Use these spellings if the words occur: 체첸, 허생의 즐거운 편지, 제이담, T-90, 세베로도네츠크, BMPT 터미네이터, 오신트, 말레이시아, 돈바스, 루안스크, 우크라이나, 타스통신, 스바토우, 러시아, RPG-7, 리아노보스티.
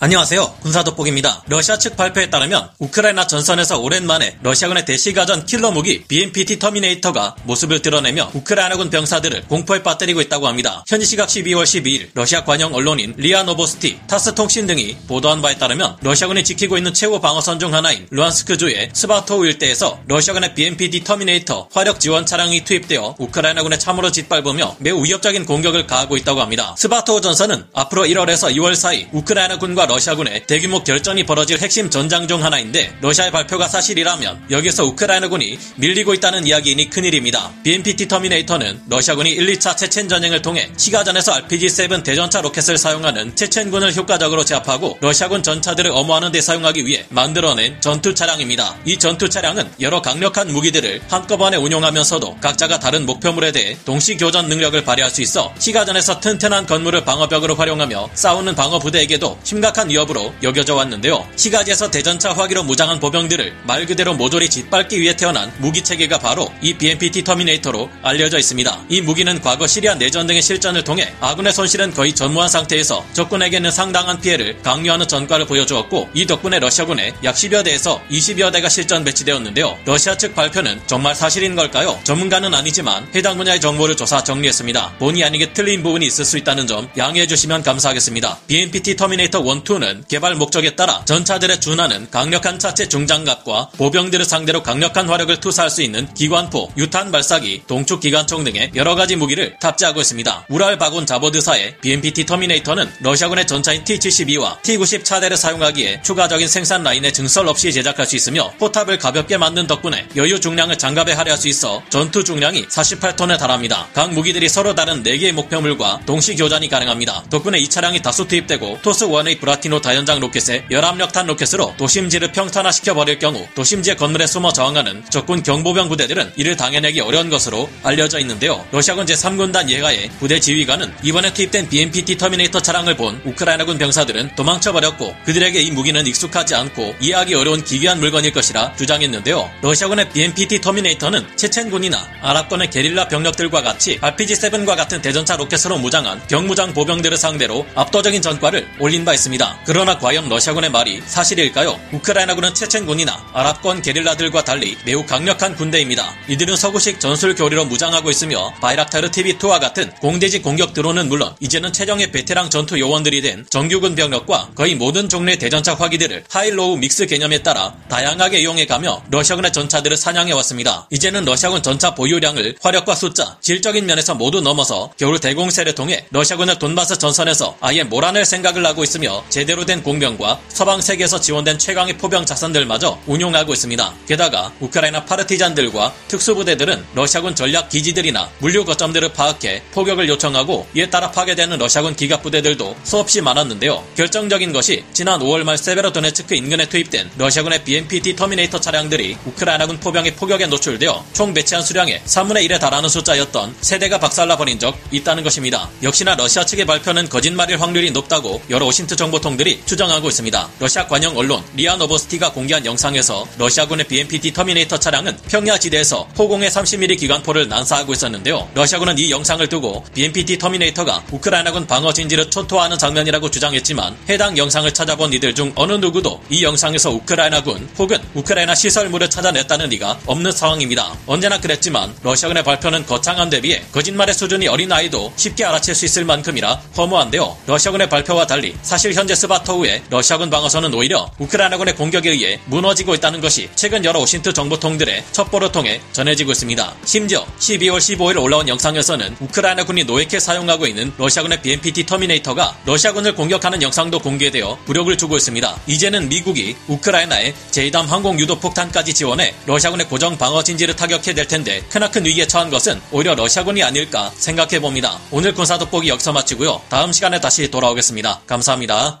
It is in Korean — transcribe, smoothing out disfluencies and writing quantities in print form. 안녕하세요. 군사돋보기입니다. 러시아 측 발표에 따르면 우크라이나 전선에서 오랜만에 러시아군의 대시가전 킬러 무기 BMPT 터미네이터가 모습을 드러내며 우크라이나군 병사들을 공포에 빠뜨리고 있다고 합니다. 현지 시각 12월 12일 러시아 관영 언론인 리아노보스티, 타스통신 등이 보도한 바에 따르면 러시아군이 지키고 있는 최고 방어선 중 하나인 루안스크 주의 스바토우 일대에서 러시아군의 BMPT 터미네이터 화력 지원 차량이 투입되어 우크라이나군의 참으로 짓밟으며 매우 위협적인 공격을 가하고 있다고 합니다. 스바토우 전선은 앞으로 1월에서 2월 사이 우크라이나군과 러시아군의 대규모 결전이 벌어질 핵심 전장 중 하나인데 러시아의 발표가 사실이라면 여기서 우크라이나군이 밀리고 있다는 이야기이니 큰일입니다. BMPT 터미네이터는 러시아군이 1, 2차 체첸 전쟁을 통해 시가전에서 RPG-7 대전차 로켓을 사용하는 체첸군을 효과적으로 제압하고 러시아군 전차들을 엄호하는 데 사용하기 위해 만들어낸 전투 차량입니다. 이 전투 차량은 여러 강력한 무기들을 한꺼번에 운용하면서도 각자가 다른 목표물에 대해 동시 교전 능력을 발휘할 수 있어 시가전에서 튼튼한 건물을 방어벽으로 활용하며 싸우는 방어부대에게도 심각한 위협으로 여겨져 왔는데요. 시가지에서 대전차 화기로 무장한 보병들을 말 그대로 모조리 짓밟기 위해 태어난 무기체계가 바로 이 BMPT 터미네이터로 알려져 있습니다. 이 무기는 과거 시리아 내전 등의 실전을 통해 아군의 손실은 거의 전무한 상태에서 적군에게는 상당한 피해를 강요하는 전과를 보여주었고 이 덕분에 러시아군의 약 10여 대에서 20여 대가 실전 배치되었는데요. 러시아 측 발표는 정말 사실인 걸까요? 전문가는 아니지만 해당 분야의 정보를 조사 정리했습니다. 본의 아니게 틀린 부분이 있을 수 있다는 점 양해해 주시면 감사하겠습니다. BMPT 터미네이터 2는 개발 목적에 따라 전차들의 준하는 강력한 차체 중장갑과 보병들을 상대로 강력한 화력을 투사할 수 있는 기관포, 유탄 발사기, 동축 기관총 등의 여러 가지 무기를 탑재하고 있습니다. 우랄 바곤 자보드사의 BMPT 터미네이터는 러시아군의 전차인 T-92와 T-90 차대를 사용하기에 추가적인 생산 라인의 증설 없이 제작할 수 있으며 포탑을 가볍게 만든 덕분에 여유 중량을 장갑에 할애할 수 있어 전투 중량이 48톤에 달합니다. 각 무기들이 서로 다른 4개의 목표물과 동시 교전이 가능합니다. 덕분에 이 차량이 다수 투입되고 토스1의 라티노 다연장 로켓의 열압력탄 로켓으로 도심지를 평탄화시켜버릴 경우 도심지의 건물에 숨어 저항하는 적군 경보병 부대들은 이를 당해내기 어려운 것으로 알려져 있는데요. 러시아군 제3군단 예가의 부대 지휘관은 이번에 투입된 BMPT 터미네이터 차량을 본 우크라이나군 병사들은 도망쳐버렸고 그들에게 이 무기는 익숙하지 않고 이해하기 어려운 기괴한 물건일 것이라 주장했는데요. 러시아군의 BMPT 터미네이터는 체첸군이나 아랍권의 게릴라 병력들과 같이 RPG-7과 같은 대전차 로켓으로 무장한 경무장 보병들을 상대로 압도적인 전과를 올린 바 있습니다. 그러나 과연 러시아군의 말이 사실일까요? 우크라이나군은 체첸군이나 아랍권 게릴라들과 달리 매우 강력한 군대입니다. 이들은 서구식 전술 교리로 무장하고 있으며 바이락타르 TV2와 같은 공대지 공격 드론은 물론 이제는 최정예 베테랑 전투 요원들이 된 정규군 병력과 거의 모든 종류의 대전차 화기들을 하이로우 믹스 개념에 따라 다양하게 이용해가며 러시아군의 전차들을 사냥해왔습니다. 이제는 러시아군 전차 보유량을 화력과 숫자, 질적인 면에서 모두 넘어서 겨울 대공세를 통해 러시아군을 돈바스 전선에서 아예 몰아낼 생각을 하고 있으며 제대로 된 공병과 서방 세계에서 지원된 최강의 포병 자산들마저 운용하고 있습니다. 게다가 우크라이나 파르티잔들과 특수부대들은 러시아군 전략 기지들이나 물류 거점들을 파악해 포격을 요청하고 이에 따라 파괴되는 러시아군 기갑 부대들도 수없이 많았는데요. 결정적인 것이 지난 5월 말 세베로도네츠크 인근에 투입된 러시아군의 BMPT 터미네이터 차량들이 우크라이나군 포병의 포격에 노출되어 총 배치한 수량의 3분의 1에 달하는 숫자였던 3대가 박살나버린 적 있다는 것입니다. 역시나 러시아 측의 발표는 거짓말일 확률이 높다고 여러 오신트 정보 통들이 추정하고 있습니다. 러시아 관영 언론 리아노보스티가 공개한 영상에서 러시아군의 BMPT 터미네이터 차량은 평야 지대에서 포공의 30mm 기관포를 난사하고 있었는데요. 러시아군은 이 영상을 두고 BMPT 터미네이터가 우크라이나군 방어 진지를 초토화하는 장면이라고 주장했지만 해당 영상을 찾아본 이들 중 어느 누구도 이 영상에서 우크라이나군 혹은 우크라이나 시설물을 찾아냈다는 리가 없는 상황입니다. 언제나 그랬지만 러시아군의 발표는 거창함 대비해 거짓말의 수준이 어린아이도 쉽게 알아챌 수 있을 만큼이라 허무한데요. 러시아군의 발표와 달리 사실 현재 스바토우의 러시아군 방어선은 오히려 우크라이나군의 공격에 의해 무너지고 있다는 것이 최근 여러 오신트 정보통들의 첩보를 통해 전해지고 있습니다. 심지어 12월 15일 올라온 영상에서는 우크라이나군이 노획해 사용하고 있는 러시아군의 BMPT 터미네이터가 러시아군을 공격하는 영상도 공개되어 굴욕을 주고 있습니다. 이제는 미국이 우크라이나에 제이담 항공 유도폭탄까지 지원해 러시아군의 고정 방어 진지를 타격해 될 텐데 크나큰 위기에 처한 것은 오히려 러시아군이 아닐까 생각해봅니다. 오늘 군사돋보기 여기서 마치고요. 다음 시간에 다시 돌아오겠습니다. 감사합니다.